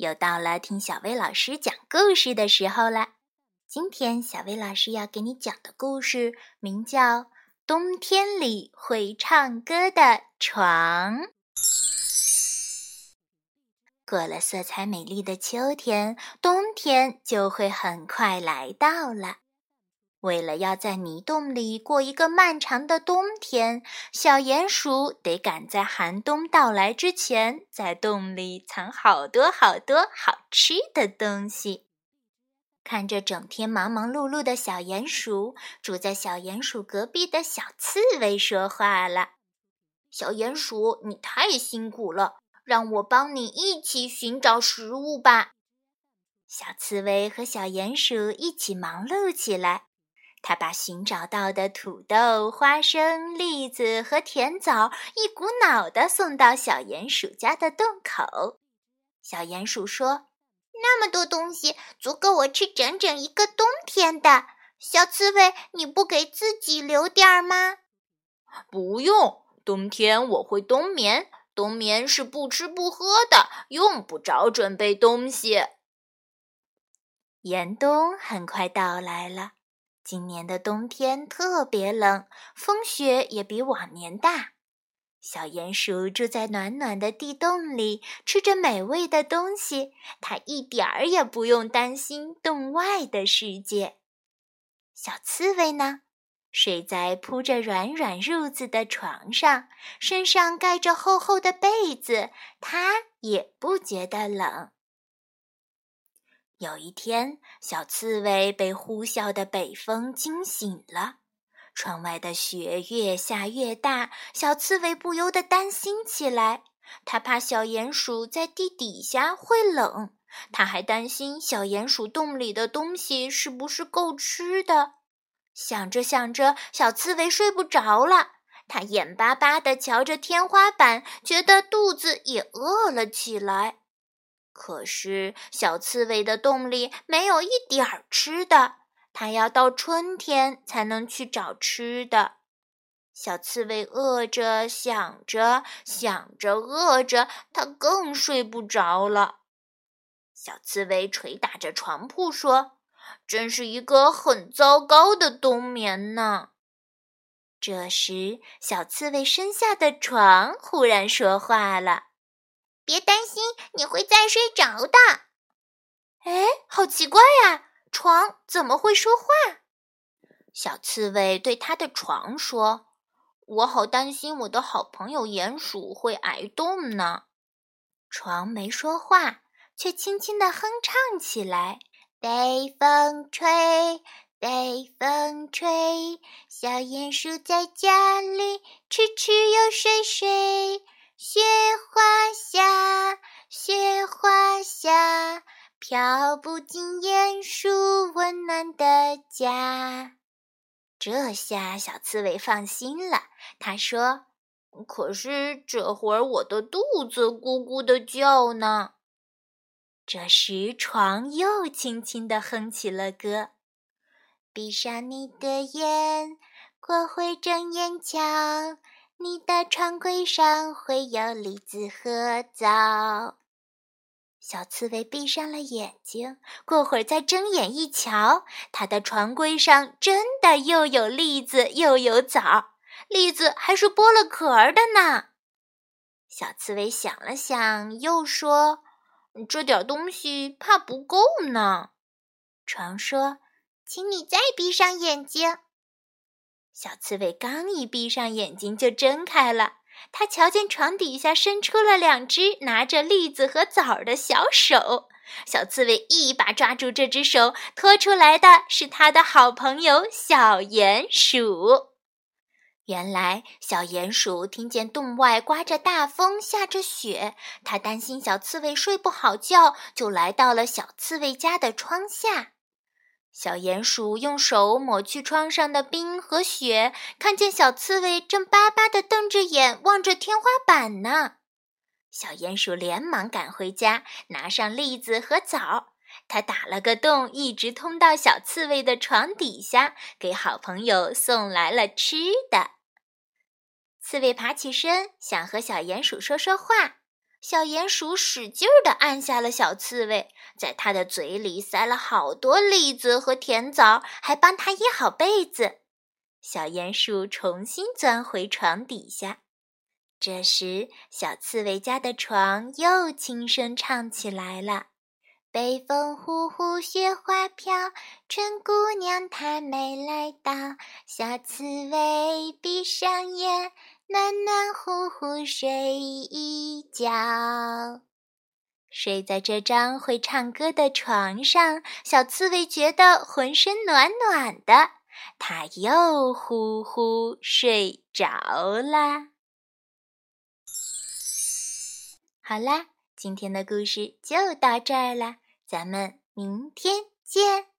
又到了听小薇老师讲故事的时候了。今天小薇老师要给你讲的故事名叫《冬天里会唱歌的床》。过了色彩美丽的秋天，冬天就会很快来到了。为了要在泥洞里过一个漫长的冬天，小鼹鼠得赶在寒冬到来之前，在洞里藏好多好多好吃的东西。看着整天忙忙碌碌的小鼹鼠，住在小鼹鼠隔壁的小刺猬说话了：“小鼹鼠，你太辛苦了，让我帮你一起寻找食物吧。”小刺猬和小鼹鼠一起忙碌起来。他把寻找到的土豆、花生、栗子和甜枣一股脑地送到小鼹鼠家的洞口。小鼹鼠说：“那么多东西，足够我吃整整一个冬天的。小刺猬，你不给自己留点儿吗？”“不用，冬天我会冬眠，冬眠是不吃不喝的，用不着准备东西。”严冬很快到来了。今年的冬天特别冷，风雪也比往年大。小鼹鼠住在暖暖的地洞里，吃着美味的东西，它一点儿也不用担心洞外的世界。小刺猬呢，睡在铺着软软褥子的床上，身上盖着厚厚的被子，它也不觉得冷。有一天，小刺猬被呼啸的北风惊醒了。窗外的雪越下越大，小刺猬不由得担心起来。他怕小鼹鼠在地底下会冷，他还担心小鼹鼠洞里的东西是不是够吃的。想着想着，小刺猬睡不着了。他眼巴巴地瞧着天花板，觉得肚子也饿了起来。可是小刺猬的洞里没有一点儿吃的，它要到春天才能去找吃的。小刺猬饿着，想着，想着，饿着，它更睡不着了。小刺猬捶打着床铺说：“真是一个很糟糕的冬眠呢。”这时，小刺猬身下的床忽然说话了：“别担心，你会再睡着的。”哎，好奇怪啊，床怎么会说话？小刺猬对他的床说：“我好担心我的好朋友鼹鼠会挨冻呢。”床没说话，却轻轻地哼唱起来：“北风吹，北风吹，小鼹鼠在家里吃吃又睡睡。雪花下，雪花下，飘不进鼹鼠温暖的家。”这下小刺猬放心了，他说：“可是这会儿我的肚子咕咕地叫呢。”这时床又轻轻地哼起了歌：“闭上你的眼，我会睁眼瞧，你的床柜上会有栗子和枣。”小刺猬闭上了眼睛，过会儿再睁眼一瞧，它的床柜上真的又有栗子又有枣，栗子还是剥了壳的呢。小刺猬想了想，又说：“这点东西怕不够呢。”床说：“请你再闭上眼睛。”小刺猬刚一闭上眼睛就睁开了，他瞧见床底下伸出了两只拿着栗子和枣的小手。小刺猬一把抓住这只手，拖出来的是他的好朋友小鼹鼠。原来小鼹鼠听见洞外刮着大风下着雪，他担心小刺猬睡不好觉，就来到了小刺猬家的窗下。小鼹鼠用手抹去窗上的冰和雪，看见小刺猬正巴巴地瞪着眼望着天花板呢。小鼹鼠连忙赶回家，拿上栗子和枣，它打了个洞，一直通到小刺猬的床底下，给好朋友送来了吃的。刺猬爬起身，想和小鼹鼠说说话。小鼹鼠使劲地按下了小刺猬，在它的嘴里塞了好多栗子和甜枣，还帮它掖好被子。小鼹鼠重新钻回床底下。这时，小刺猬家的床又轻声唱起来了：北风呼呼雪花飘，春姑娘她没来到，小刺猬闭上眼，暖暖乎乎睡一觉。睡在这张会唱歌的床上，小刺猬觉得浑身暖暖的，它又呼呼睡着啦。好啦，今天的故事就到这儿啦，咱们明天见。